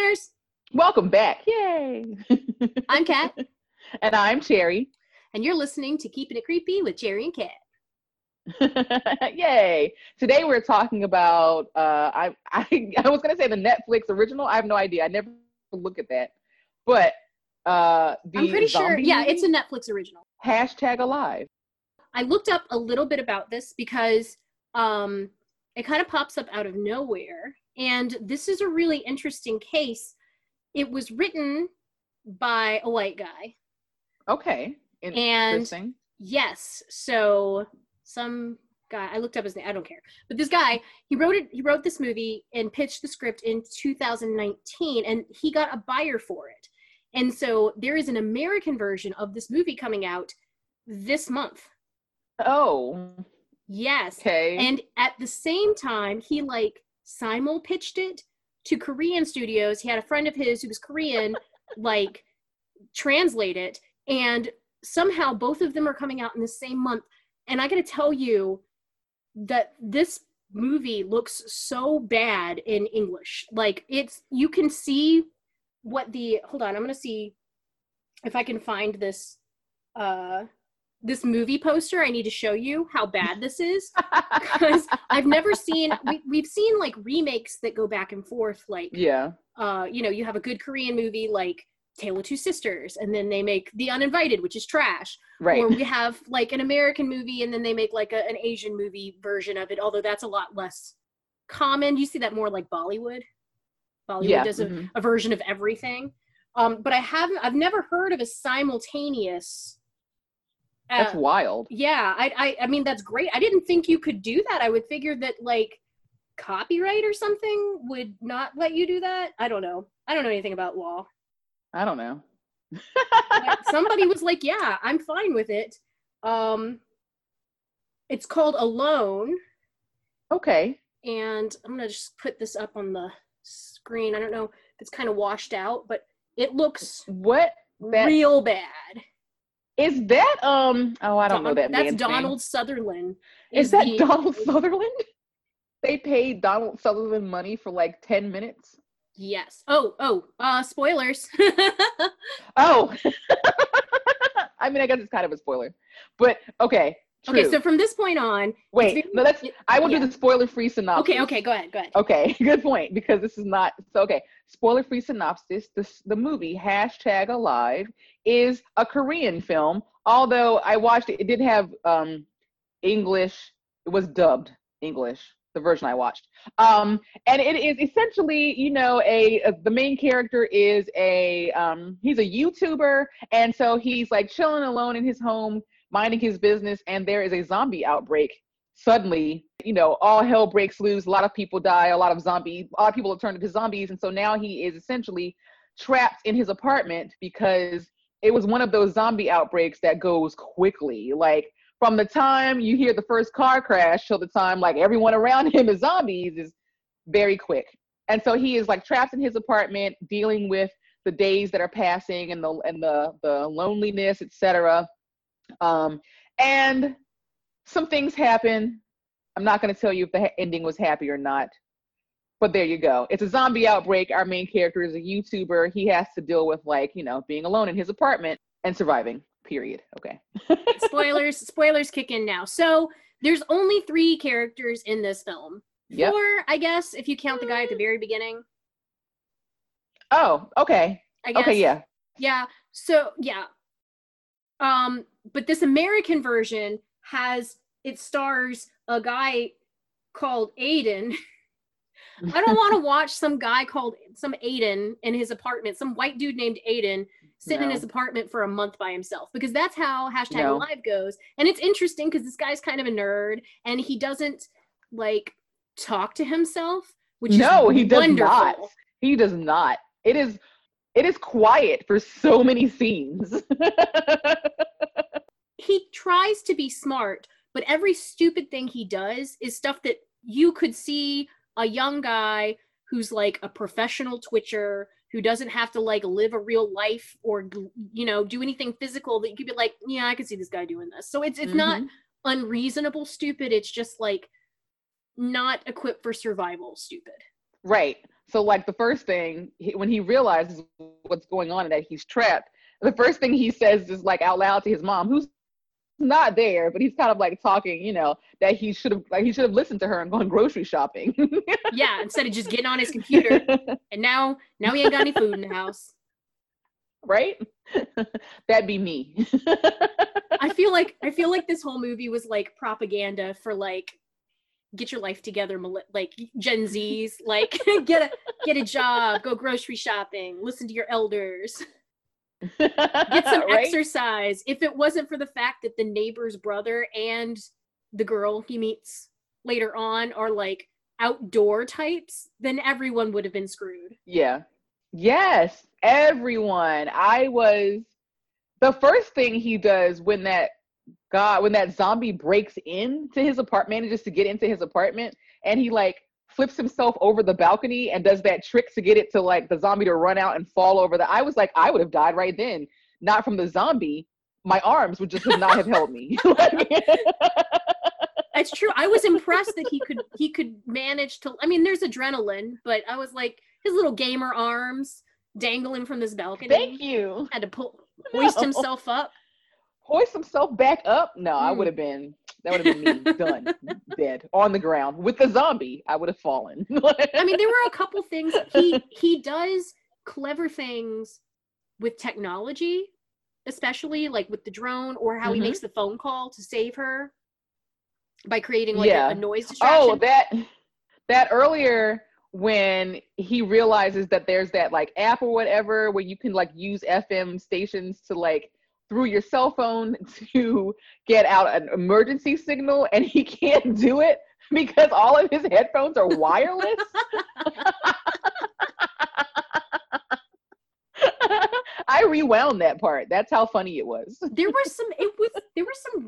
listeners, welcome back. Yay. I'm Kat. And I'm Cherry. And you're listening to Keeping It Creepy with Cherry and Kat. Yay. Today we're talking about, I was going to say the Netflix original. I have no idea. I never look at that. But I'm pretty sure, yeah, it's a Netflix original. #Alive. I looked up a little bit about this because it kind of pops up out of nowhere. And this is a really interesting case. It was written by a white guy. Okay. Interesting. And yes, so some guy, I looked up his name, I don't care. But this guy, he wrote this movie and pitched the script in 2019 and he got a buyer for it. And so there is an American version of this movie coming out this month. Oh. Yes. Okay. And at the same time, he simul pitched it to Korean studios. He had a friend of his who was Korean, translate it, and somehow both of them are coming out in the same month. And I gotta tell you that this movie looks so bad in English. You can see what the, hold on, I'm gonna see if I can find this this movie poster. I need to show you how bad this is because I've never seen, we've seen remakes that go back and forth. Yeah. You have a good Korean movie, Tale of Two Sisters, and then they make The Uninvited, which is trash. Right. Or we have an American movie and then they make an Asian movie version of it. Although that's a lot less common. You see that more Bollywood. Bollywood does a version of everything. But I've never heard of a simultaneous. That's wild. Yeah, I mean, that's great. I didn't think you could do that. I would figure that copyright or something would not let you do that. I don't know. I don't know anything about law. I don't know. Somebody was like, yeah, I'm fine with it. It's called Alone. Okay. And I'm going to just put this up on the screen. I don't know if it's kind of washed out, but it looks real bad. Is that, I don't know that man's name. That's Donald Sutherland. Is that Donald Sutherland? They paid Donald Sutherland money for 10 minutes? Yes. Oh, spoilers. Oh. I mean, I guess it's kind of a spoiler, but okay. True. Okay, so from this point on. Wait, no, I will do the spoiler-free synopsis. Okay, go ahead. Okay, good point, because this is not, so okay. Spoiler-free synopsis, the movie, #Alive, is a Korean film, although I watched it did have English, it was dubbed English, the version I watched. And it is essentially, the main character is he's a YouTuber, and so he's chilling alone in his home, minding his business, and there is a zombie outbreak. Suddenly, all hell breaks loose. A lot of people die, a lot of people have turned into zombies. And so now he is essentially trapped in his apartment because it was one of those zombie outbreaks that goes quickly. From the time you hear the first car crash till the time, everyone around him is zombies is very quick. And so he is trapped in his apartment, dealing with the days that are passing and the loneliness, etc. And some things happen. I'm not going to tell you if the ending was happy or not, but there you go. It's a zombie outbreak. Our main character is a YouTuber. He has to deal with being alone in his apartment and surviving, period. Okay. Spoilers kick in now. So there's only 3 characters in this film. Yep. 4, I guess, if you count the guy at the very beginning. Oh, okay. I guess. Okay, yeah. Yeah. So, yeah. But this American version stars a guy called Aiden. I don't want to watch some guy called Aiden in his apartment, some white dude named Aiden sitting in his apartment for a month by himself, because that's how #Alive goes. And it's interesting because this guy's kind of a nerd and he doesn't talk to himself, which is he does wonderful. Not. He does not. It is quiet for so many scenes. He tries to be smart, but every stupid thing he does is stuff that you could see a young guy who's a professional Twitcher who doesn't have to live a real life or, do anything physical, that you could be yeah, I could see this guy doing this. So it's not unreasonable stupid. It's just not equipped for survival stupid. Right. So like the first thing, when he realizes what's going on and that he's trapped, the first thing he says is like out loud to his mom, who's not there, but he's kind of like talking, you know, that he should have, like, he should have listened to her and gone grocery shopping. Yeah, instead of just getting on his computer. And now he ain't got any food in the house. Right? That'd be me. I feel like this whole movie was like propaganda for like, get your life together, like Gen Zs, like get a job, go grocery shopping, listen to your elders. Get some right? exercise. If it wasn't for the fact that the neighbor's brother and the girl he meets later on are like outdoor types, then everyone would have been screwed. Yeah. Yes, everyone. The first thing he does when that zombie breaks into his apartment, manages to get into his apartment, and he like flips himself over the balcony and does that trick to get it to like the zombie to run out and fall over I was like, I would have died right then. Not from the zombie. My arms would just not have helped me. That's true. I was impressed that he could manage to, I mean, there's adrenaline, but I was like, his little gamer arms dangling from this balcony. Thank you. Had to hoist himself up. Hoist himself back up? No, that would have been me, done, dead, on the ground. With the zombie, I would have fallen. I mean, there were a couple things. He does clever things with technology, especially like with the drone or how he makes the phone call to save her by creating like a noise distraction. Oh, that earlier when he realizes that there's that like app or whatever where you can like use FM stations to like through your cell phone to get out an emergency signal, and he can't do it because all of his headphones are wireless. I rewound that part. That's how funny it was. There were some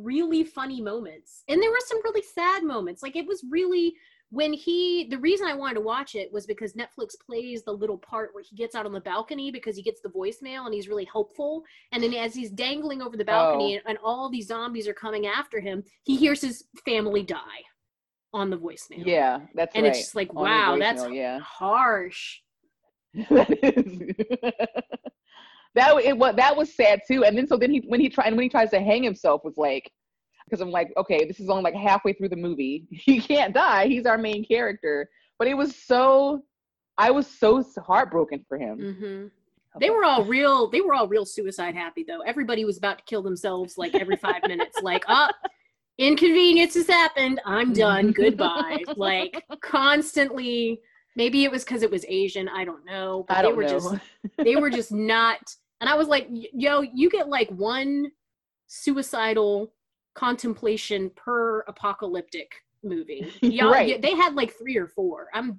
really funny moments, and there were some really sad moments. Like it was really the reason I wanted to watch it was because Netflix plays the little part where he gets out on the balcony because he gets the voicemail and he's really hopeful. And then as he's dangling over the balcony and all these zombies are coming after him, he hears his family die on the voicemail. Yeah, that's right. And it's just like, on wow, that's harsh. That was sad too. And then when he tries to hang himself was like, because I'm like, okay, this is only like halfway through the movie. He can't die. He's our main character. But I was so heartbroken for him. Mm-hmm. They were all real suicide happy though. Everybody was about to kill themselves like every 5 minutes. Like, inconvenience has happened. I'm done. Goodbye. Like constantly, maybe it was because it was Asian. I don't know. But they were just not. And I was like, yo, you get like one suicidal contemplation per apocalyptic movie. They had like 3 or 4. And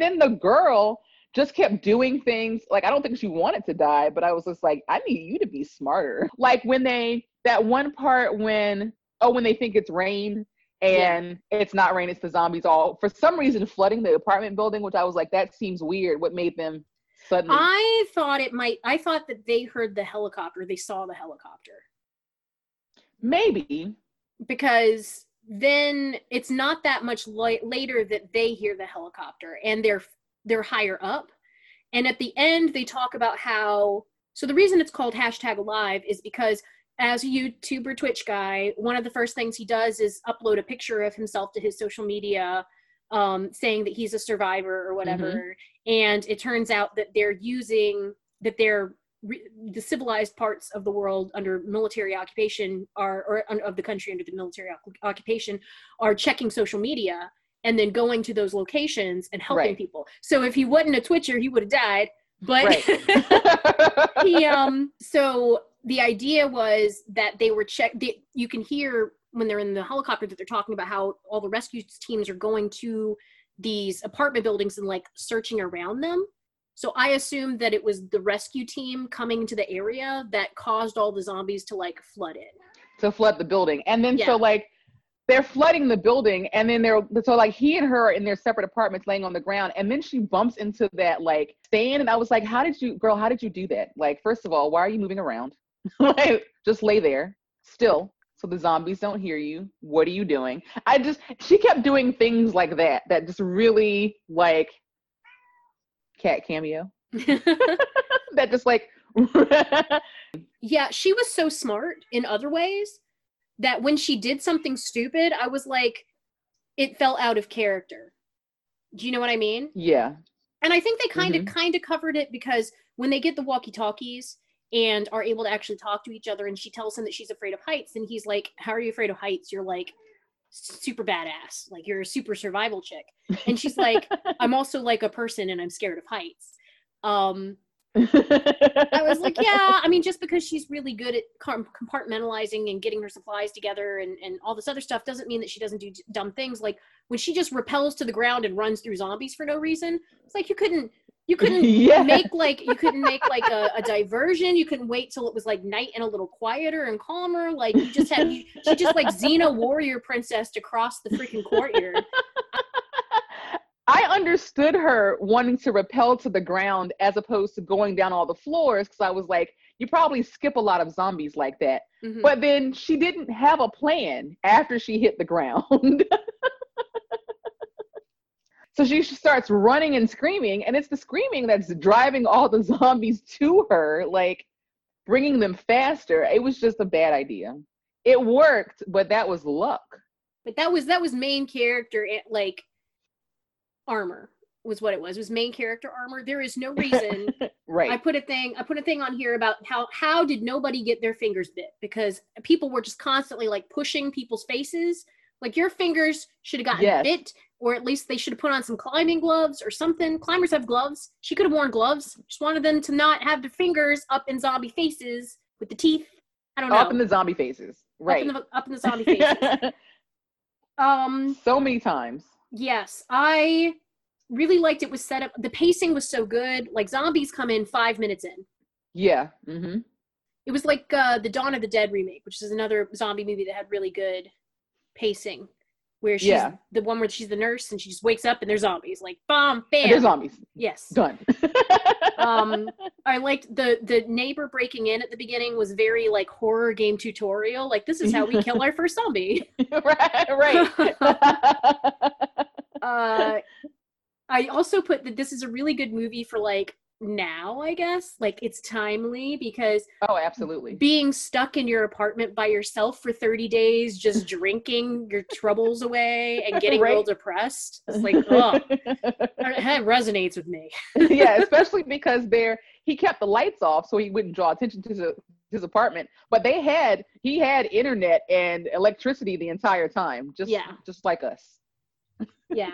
then the girl just kept doing things like I don't think she wanted to die, but I was just like, I need you to be smarter. Like when they think it's rain and it's not rain, it's the zombies all for some reason flooding the apartment building, which I was like, that seems weird. What made them suddenly. I thought that they heard the helicopter. They saw the helicopter. Maybe. Because then it's not that much later that they hear the helicopter and they're higher up. And at the end, they talk about how, so the reason it's called #Alive is because as a YouTuber Twitch guy, one of the first things he does is upload a picture of himself to his social media saying that he's a survivor or whatever. And it turns out that the civilized parts of the world under military occupation of the country under the military occupation are checking social media and then going to those locations and helping people. So if he wasn't a Twitcher, he would have died. But so the idea was that they were you can hear when they're in the helicopter that they're talking about how all the rescue teams are going to these apartment buildings and like searching around them. So I assumed that it was the rescue team coming into the area that caused all the zombies to like flood in. To flood the building. And then so like they're flooding the building and then he and her are in their separate apartments laying on the ground. And then she bumps into that like stand. And I was like, how did you do that? Like, first of all, why are you moving around? Like, just lay there still. so the zombies don't hear you. What are you doing? She kept doing things like that just really, like, cat cameo. That just, like. Yeah, she was so smart in other ways that when she did something stupid, I was like, it fell out of character. Do you know what I mean? Yeah. And I think they kind of covered it, because when they get the walkie-talkies and are able to actually talk to each other, and she tells him that she's afraid of heights, and he's like, how are you afraid of heights? You're like super badass. Like, you're a super survival chick. And she's like, I'm also like a person and I'm scared of heights. I was like, yeah, I mean, just because she's really good at compartmentalizing and getting her supplies together and all this other stuff doesn't mean that she doesn't do dumb things. Like when she just repels to the ground and runs through zombies for no reason, it's like you couldn't make like a diversion. You couldn't wait till it was like night and a little quieter and calmer. Like you just had she just like Xena warrior princess to cross the freaking courtyard. I understood her wanting to rappel to the ground as opposed to going down all the floors, because I was like, you probably skip a lot of zombies like that. Mm-hmm. But then she didn't have a plan after she hit the ground. So she starts running and screaming, and it's the screaming that's driving all the zombies to her, like bringing them faster. It was just a bad idea. It worked, but that was luck. But that was main character, like, armor was what it was. It was main character armor. There is no reason. Right. I put a thing on here about how did nobody get their fingers bit, because people were just constantly like pushing people's faces. Like your fingers should have gotten bit, or at least they should have put on some climbing gloves or something. Climbers have gloves. She could have worn gloves. Just wanted them to not have their fingers up in zombie faces with the teeth. I don't know. Up in the zombie faces. Right. Up in the zombie faces. So many times. Yes, I really liked it was set up. The pacing was so good. Like zombies come in 5 minutes in. Yeah. Mm-hmm. It was like the Dawn of the Dead remake, which is another zombie movie that had really good pacing, where she's the one where she's the nurse and she just wakes up and there's zombies. Like bam, bam. There's zombies. Yes. Done. I liked the neighbor breaking in at the beginning was very like horror game tutorial. Like this is how we kill our first zombie. Right. I also put that this is a really good movie for like now, I guess. Like it's timely because absolutely being stuck in your apartment by yourself for 30 days, just drinking your troubles away and getting real depressed. It's like, oh, it resonates with me. Yeah, especially because he kept the lights off so he wouldn't draw attention to his apartment, but he had internet and electricity the entire time, just like us. Yeah.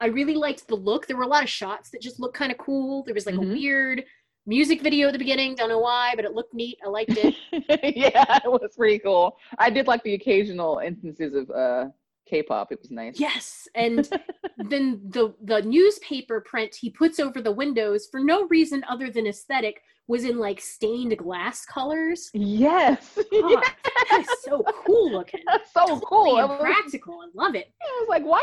I really liked the look. There were a lot of shots that just looked kind of cool. There was like a weird music video at the beginning. Don't know why, but it looked neat. I liked it. Yeah, it was pretty cool. I did like the occasional instances of K-pop. It was nice. Yes. And then the newspaper print he puts over the windows for no reason other than aesthetic was in like stained glass colors. Yes. God, that is so cool looking. That's so totally cool. And practical. I love it. I was like, why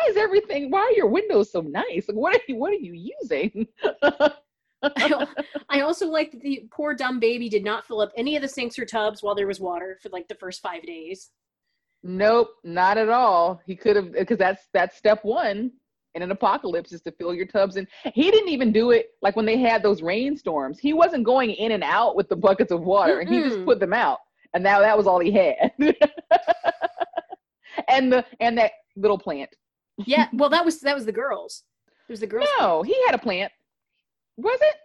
are your windows so nice? Like, what are you using? I also liked that the poor dumb baby did not fill up any of the sinks or tubs while there was water for like the first 5 days. Nope, not at all. He could have, because that's step one in an apocalypse is to fill your tubs. And he didn't even do it. Like when they had those rainstorms, he wasn't going in and out with the buckets of water, and he just put them out. And now that was all he had. and that little plant. Yeah, well, that was the girls. It was the girls. No, plant. He had a plant. Was it?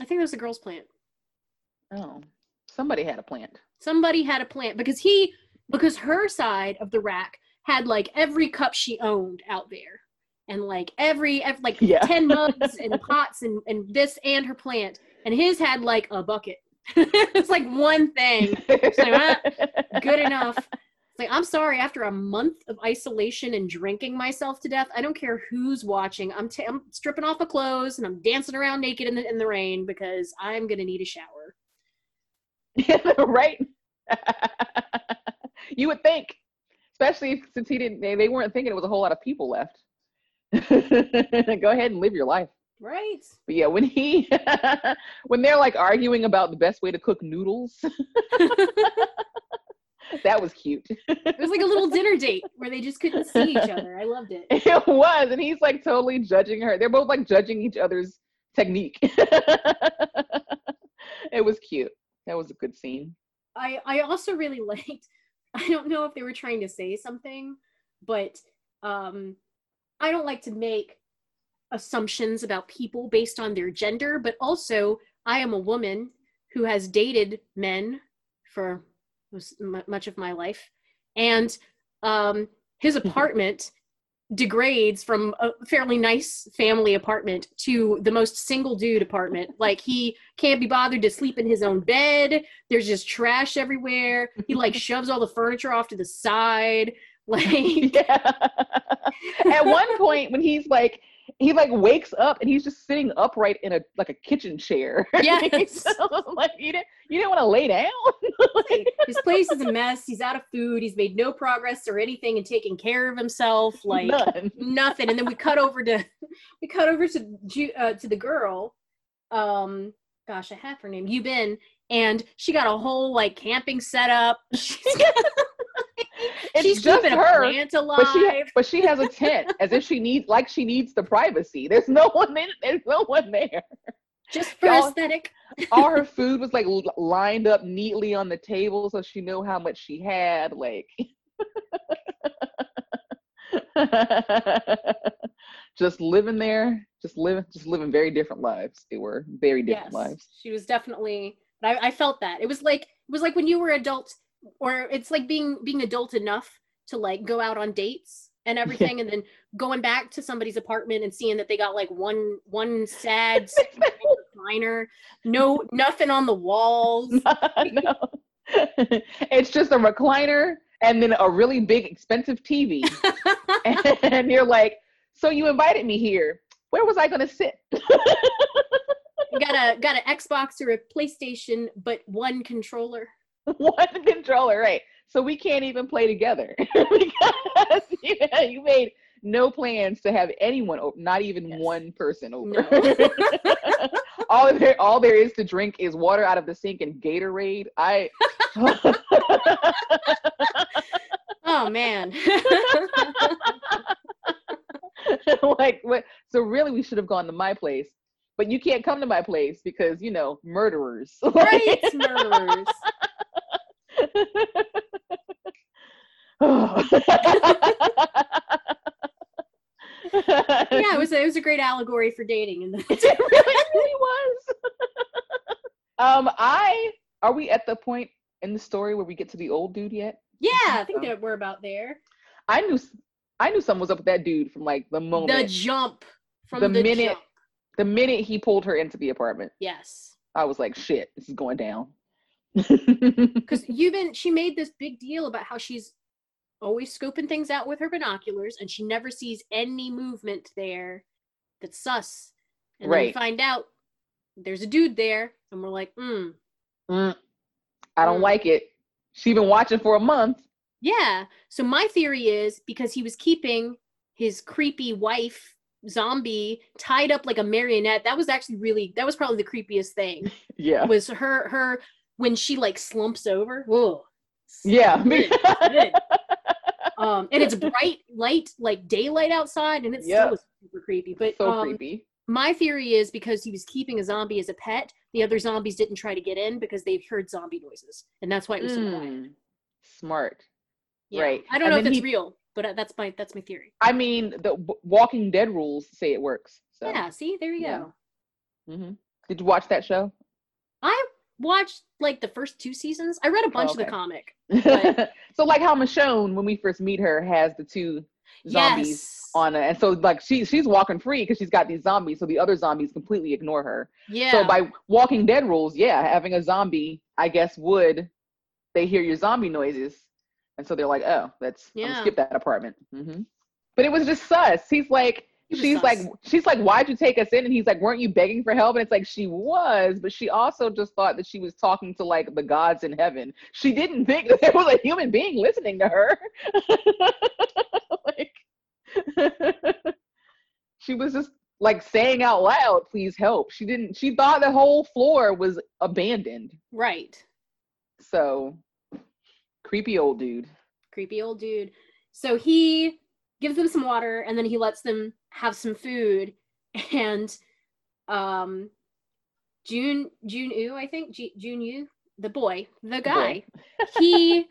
I think that was the girls' plant. Oh, somebody had a plant. Because her side of the rack had like every cup she owned out there, and like every 10 mugs and pots and this and her plant, and his had like a bucket. It's like one thing. It's like, good enough. It's like, I'm sorry, after a month of isolation and drinking myself to death, I don't care who's watching. I'm stripping off the clothes and I'm dancing around naked in the rain because I'm gonna need a shower. Right. You would think, especially since they weren't thinking it was a whole lot of people left. Go ahead and live your life. Right. But yeah, when they're like arguing about the best way to cook noodles, That was cute. It was like a little dinner date where they just couldn't see each other. I loved it. It was. And he's like totally judging her. They're both like judging each other's technique. It was cute. That was a good scene. I also really liked, I don't know if they were trying to say something, but I don't like to make assumptions about people based on their gender, but also I am a woman who has dated men for much of my life, and his apartment degrades from a fairly nice family apartment to the most single dude apartment. Like, he can't be bothered to sleep in his own bed. There's just trash everywhere. He like shoves all the furniture off to the side. Like, yeah. At one point when he's like, he like wakes up and he's just sitting upright in a like a kitchen chair. Yes. So, like, you didn't want to lay down. Like, his place is a mess. He's out of food. He's made no progress or anything in taking care of himself. Like, nothing. And then we cut over to the girl. Gosh, I have her name. Yubin, and she got a whole like camping setup. She's just keeping her, a plant alive. But she has a tent, as if she needs the privacy. There's no one in it. There's no one there. Just for aesthetic. All her food was like lined up neatly on the table, so she knew how much she had. Like, just living very different lives. They were very different lives. She was definitely. I felt that it was like when you were adult. Or it's like being adult enough to like go out on dates and everything, and then going back to somebody's apartment and seeing that they got like one sad recliner, nothing on the walls. No. It's just a recliner and then a really big expensive TV. And you're like, so you invited me here. Where was I gonna sit? You got an Xbox or a PlayStation, but one controller. One controller, right? So we can't even play together because you made no plans to have anyone over, not even one person over. No. all there is to drink is water out of the sink and Gatorade. Oh man. Like, what? So really, we should have gone to my place, but you can't come to my place because murderers. Right, murderers. Yeah, it was a great allegory for dating, and it really was. Are we at the point in the story where we get to the old dude yet? Yeah, I think that we're about there. I knew something was up with that dude from like the moment, the jump, from the minute he pulled her into the apartment. Yes, I was like, shit, this is going down. Because she made this big deal about how she's always scoping things out with her binoculars and she never sees any movement there that's sus. And right. Then we find out there's a dude there and we're like, I don't like it. She's been watching for a month. Yeah. So my theory is because he was keeping his creepy wife zombie tied up like a marionette. That was probably the creepiest thing. Yeah. Was her when she like slumps over, whoa. Yeah. Good. And it's bright light, like daylight outside, and it's still super creepy. But so creepy. My theory is because he was keeping a zombie as a pet, the other zombies didn't try to get in because they've heard zombie noises, and that's why it was so quiet. Smart. Yeah. Right. I don't know if it's real, but that's my theory. I mean, the Walking Dead rules say it works. So. Yeah. See, there you go. Mm-hmm. Did you watch that show? I watched like the first two seasons. I read a bunch of the comic. But... So like how Michonne, when we first meet her, has the two zombies on her, and so like she's walking free because she's got these zombies. So the other zombies completely ignore her. Yeah. So by Walking Dead rules, having a zombie, I guess they hear your zombie noises, and so they're like, oh, I'm gonna skip that apartment. Mm-hmm. But it was just sus. He's like. She's like, why'd you take us in? And he's like, weren't you begging for help? And it's like, she was, but she also just thought that she was talking to like the gods in heaven. She didn't think that there was a human being listening to her. She was just like saying out loud, please help. She thought the whole floor was abandoned. Right. So Creepy old dude. Creepy old dude. So he gives them some water, and then he lets them have some food. And Jun Yu, the boy, the guy, he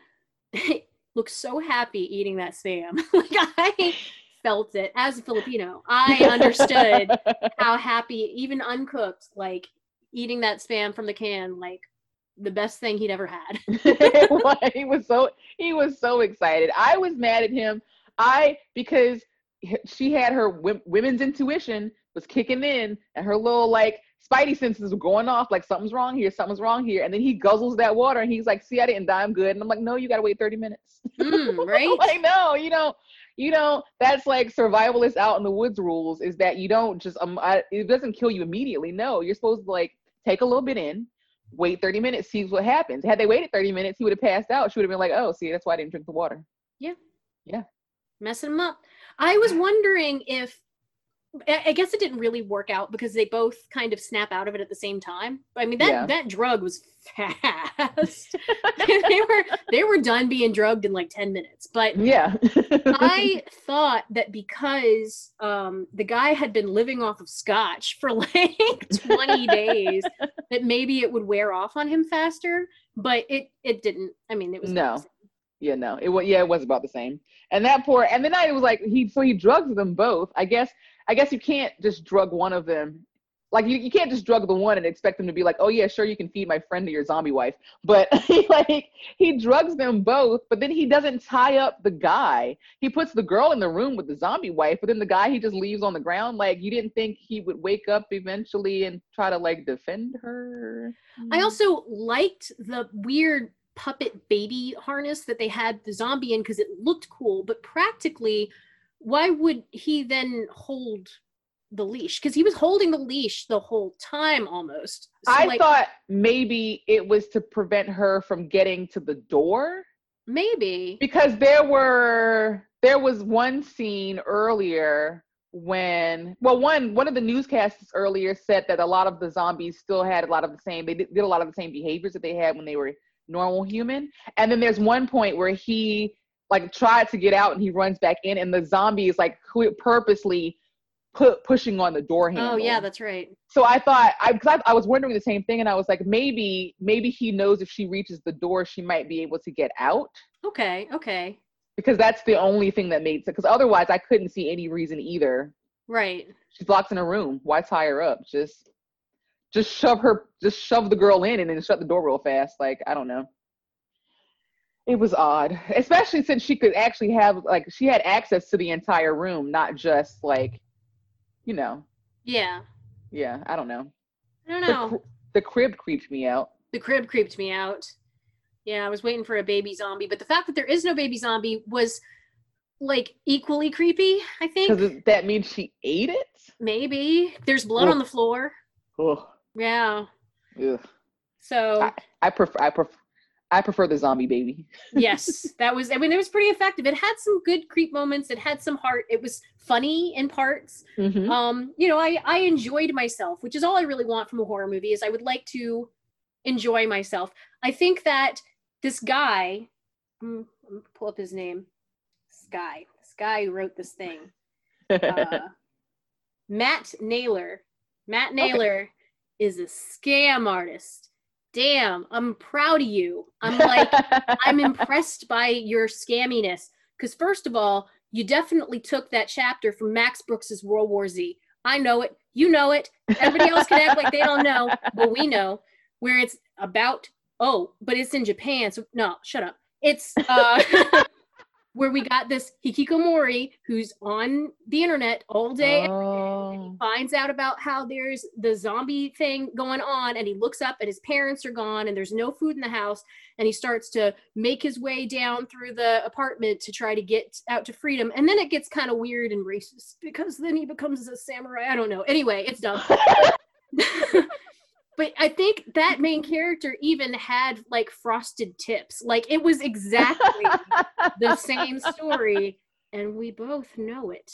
looks so happy eating that Sam. Like, I felt it as a Filipino. I understood how happy, even uncooked, like eating that Spam from the can, like the best thing he'd ever had. he was so excited. I was mad at him. Because she had her women's intuition was kicking in, and her little like spidey senses were going off, like something's wrong here. And then he guzzles that water, and he's like, see, I didn't die, I'm good. And I'm like, no, you gotta wait 30 minutes. Right? Like, no, you don't, that's like survivalist out in the woods rules, is that you don't just, it doesn't kill you immediately. No, you're supposed to like take a little bit in, wait 30 minutes, see what happens. Had they waited 30 minutes, he would have passed out. She would have been like, oh, see, that's why I didn't drink the water. Yeah. Messing him up. I was wondering if, I guess it didn't really work out because they both kind of snap out of it at the same time. I mean, that drug was fast. they were done being drugged in like 10 minutes. But yeah, I thought that because the guy had been living off of scotch for like 20 days, that maybe it would wear off on him faster. But it didn't. I mean, it was no. Yeah, no, it was about the same. And that poor, and then it was like, he drugs them both. I guess you can't just drug one of them. Like you can't just drug the one and expect them to be like, oh yeah, sure, you can feed my friend to your zombie wife. But like he drugs them both, but then he doesn't tie up the guy. He puts the girl in the room with the zombie wife, but then the guy he just leaves on the ground. Like you didn't think he would wake up eventually and try to like defend her. I also liked the weird puppet baby harness that they had the zombie in because it looked cool, but practically why would he then hold the leash? Because he was holding the leash the whole time almost. So, I thought maybe it was to prevent her from getting to the door. Maybe. Because there was one scene earlier when, well, one of the newscasts earlier said that a lot of the zombies still had a lot of the same, they did a lot of the same behaviors that they had when they were normal human. And then there's one point where he like tried to get out and he runs back in, and the zombie is like purposely pushing on the door handle. Oh yeah, that's right. So I thought, I was wondering the same thing, and I was like, maybe he knows if she reaches the door, she might be able to get out. Okay. Because that's the only thing that made sense. Because otherwise, I couldn't see any reason either. Right. She's locked in a room. Why tie her up? Just shove the girl in and then shut the door real fast. Like, I don't know. It was odd, especially since she could actually have, like, she had access to the entire room, not just like, Yeah. I don't know. The crib creeped me out. Yeah. I was waiting for a baby zombie, but the fact that there is no baby zombie was like equally creepy, I think. Does that mean she ate it? Maybe. There's blood on the floor. Ugh. Yeah. Ugh. So I prefer the zombie baby. Yes, it was pretty effective. It had some good creep moments. It had some heart. It was funny in parts. Mm-hmm. I enjoyed myself, which is all I really want from a horror movie, is I would like to enjoy myself. I think that this guy, I'm gonna pull up his name, This guy who wrote this thing, Matt Naylor okay. is a scam artist. Damn, I'm proud of you. I'm like, I'm impressed by your scamminess. Because first of all, you definitely took that chapter from Max Brooks's World War Z. I know it. You know it. Everybody else can act like they don't know, but we know. Where it's about, but it's in Japan. So no, shut up. It's where we got this Hikikomori who's on the internet all day. Oh. And he finds out about how there's the zombie thing going on, and he looks up and his parents are gone and there's no food in the house, and he starts to make his way down through the apartment to try to get out to freedom. And then it gets kind of weird and racist because then he becomes a samurai. I don't know. Anyway, it's dumb. But I think that main character even had like frosted tips. Like it was exactly the same story. And we both know it,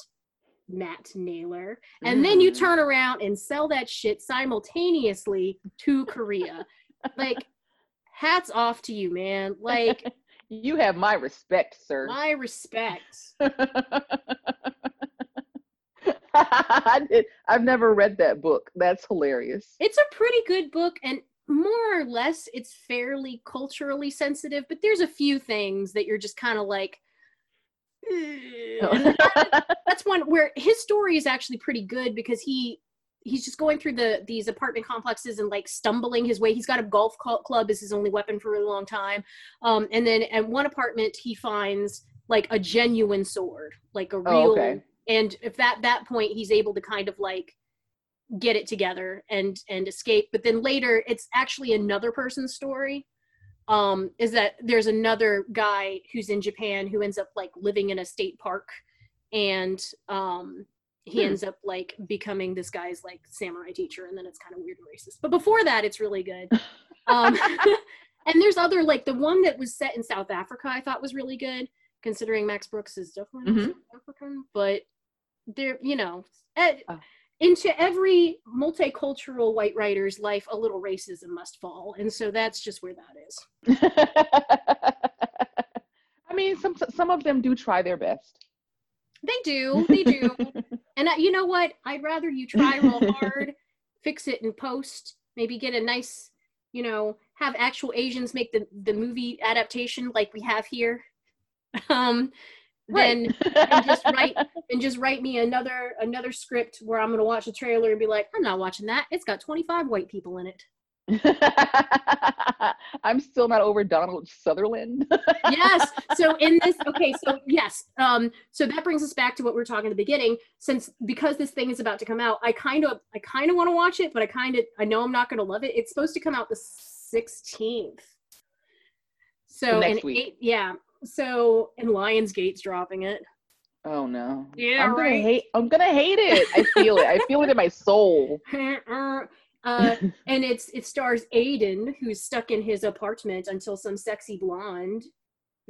Matt Naylor. And then you turn around and sell that shit simultaneously to Korea. Like hats off to you, man. Like You have my respect, sir. My respect. I've never read that book. That's hilarious. It's a pretty good book, and more or less it's fairly culturally sensitive, but there's a few things that you're just kind of like, that's one where his story is actually pretty good, because he's just going through these apartment complexes and like stumbling his way. He's got a golf club as his only weapon for a really long time, and then at one apartment he finds like a genuine sword, like a real. Oh, okay. And if at that point he's able to kind of like get it together and escape. But then later it's actually another person's story. Is that there's another guy who's in Japan who ends up like living in a state park, and he ends up like becoming this guy's like samurai teacher, and then it's kind of weird and racist. But before that, it's really good. And there's other, like the one that was set in South Africa, I thought was really good, considering Max Brooks is definitely South African. But there, you know, into every multicultural white writer's life, a little racism must fall. And so that's just where that is. I mean, some of them do try their best. They do. They do. And you know what? I'd rather you try real hard, fix it in post, maybe get a nice, you know, have actual Asians make the movie adaptation like we have here. Right. Then and just write me another script where I'm gonna watch a trailer and be like, I'm not watching that. It's got 25 white people in it. I'm still not over Donald Sutherland. Yes. So so that brings us back to what we were talking at the beginning. Because this thing is about to come out, I kind of want to watch it, but I know I'm not going to love it. It's supposed to come out the 16th. So next week. So, and Lionsgate's dropping it. Oh no. Yeah, I'm going to hate it. I feel it. I feel it in my soul. And it stars Aiden, who's stuck in his apartment until some sexy blonde,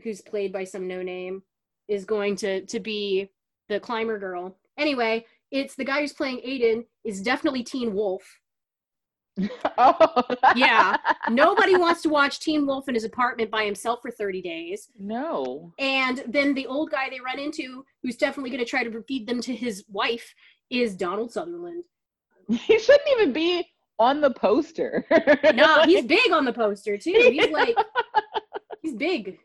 who's played by some no-name, is going to be the climber girl. Anyway, it's the guy who's playing Aiden is definitely Teen Wolf. Oh. Yeah. Nobody wants to watch Teen Wolf in his apartment by himself for 30 days. No. And then the old guy they run into, who's definitely going to try to feed them to his wife, is Donald Sutherland. He shouldn't even be on the poster. No, he's big on the poster too. He's like, he's big.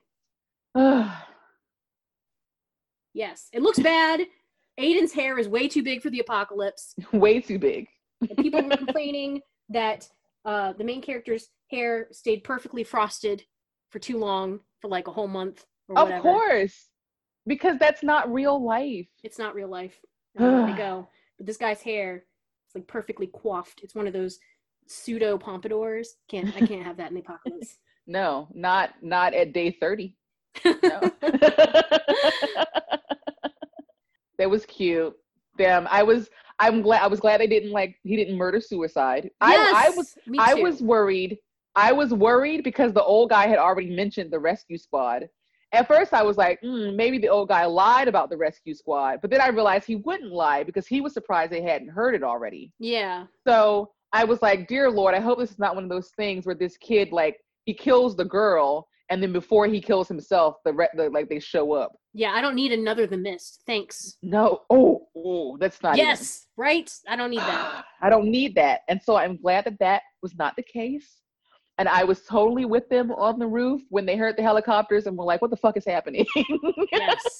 Yes. It looks bad. Aiden's hair is way too big for the apocalypse. Way too big. And people were complaining that the main character's hair stayed perfectly frosted for too long, for like a whole month or whatever. Of course, because that's not real life. It's not real life. There they go. But this guy's hair, it's like perfectly coiffed. It's one of those pseudo pompadours. I can't have that in the apocalypse. No, not at day 30. No. That was cute. Damn, I'm glad they didn't he didn't murder suicide. Yes, I was worried because the old guy had already mentioned the rescue squad. At first I was like, maybe the old guy lied about the rescue squad, but then I realized he wouldn't lie because he was surprised they hadn't heard it already. Yeah. So I was like, dear Lord, I hope this is not one of those things where this kid, he kills the girl, and then before he kills himself, they show up. Yeah, I don't need another The Mist. Thanks. No. Oh, that's not. Yes, even. Right? I don't need that. I don't need that. And so I'm glad that was not the case. And I was totally with them on the roof when they heard the helicopters and were like, what the fuck is happening? Yes.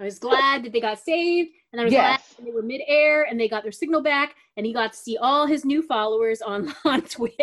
I was glad that they got saved. And I was glad that they were midair and they got their signal back. And he got to see all his new followers on Twitch.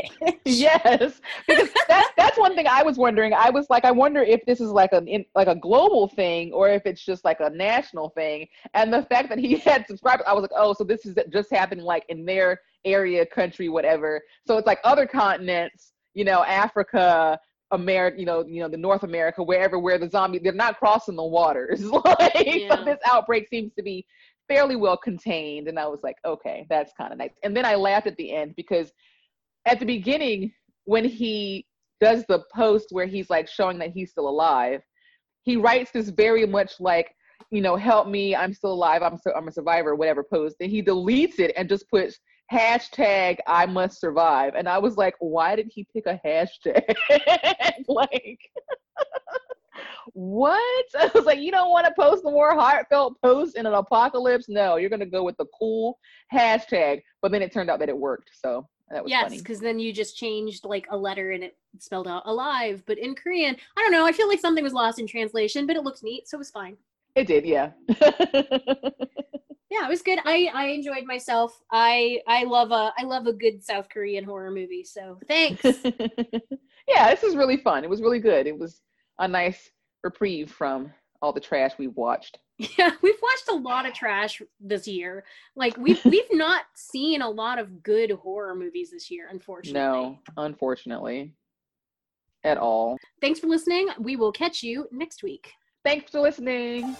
Yes. Because that's one thing I was wondering. I was like, I wonder if this is like a global thing or if it's just like a national thing. And the fact that he had subscribers, I was like, oh, so this is just happening like in their area, country, whatever. So it's like other continents, Africa, America, the North America, wherever, where the zombie, they're not crossing the waters. So this outbreak seems to be fairly well contained. And I was like, okay, that's kind of nice. And then I laughed at the end because at the beginning, when he does the post where he's like showing that he's still alive, he writes this very much like, help me, I'm still alive, I'm a survivor, whatever post. Then he deletes it and just puts hashtag I must survive. And I was like, why did he pick a hashtag? what? I was like, you don't want to post the more heartfelt post in an apocalypse? No, you're going to go with the cool hashtag. But then it turned out that it worked. So that was funny. Yes, because then you just changed like a letter and it spelled out alive. But in Korean, I don't know. I feel like something was lost in translation, but it looked neat. So it was fine. It did. Yeah. Yeah, it was good. I enjoyed myself. I love a good South Korean horror movie. So thanks. Yeah, this is really fun. It was really good. It was a nice reprieve from all the trash we've watched. Yeah, we've watched a lot of trash this year. Like we've not seen a lot of good horror movies this year, unfortunately. No, unfortunately. At all. Thanks for listening. We will catch you next week. Thanks for listening.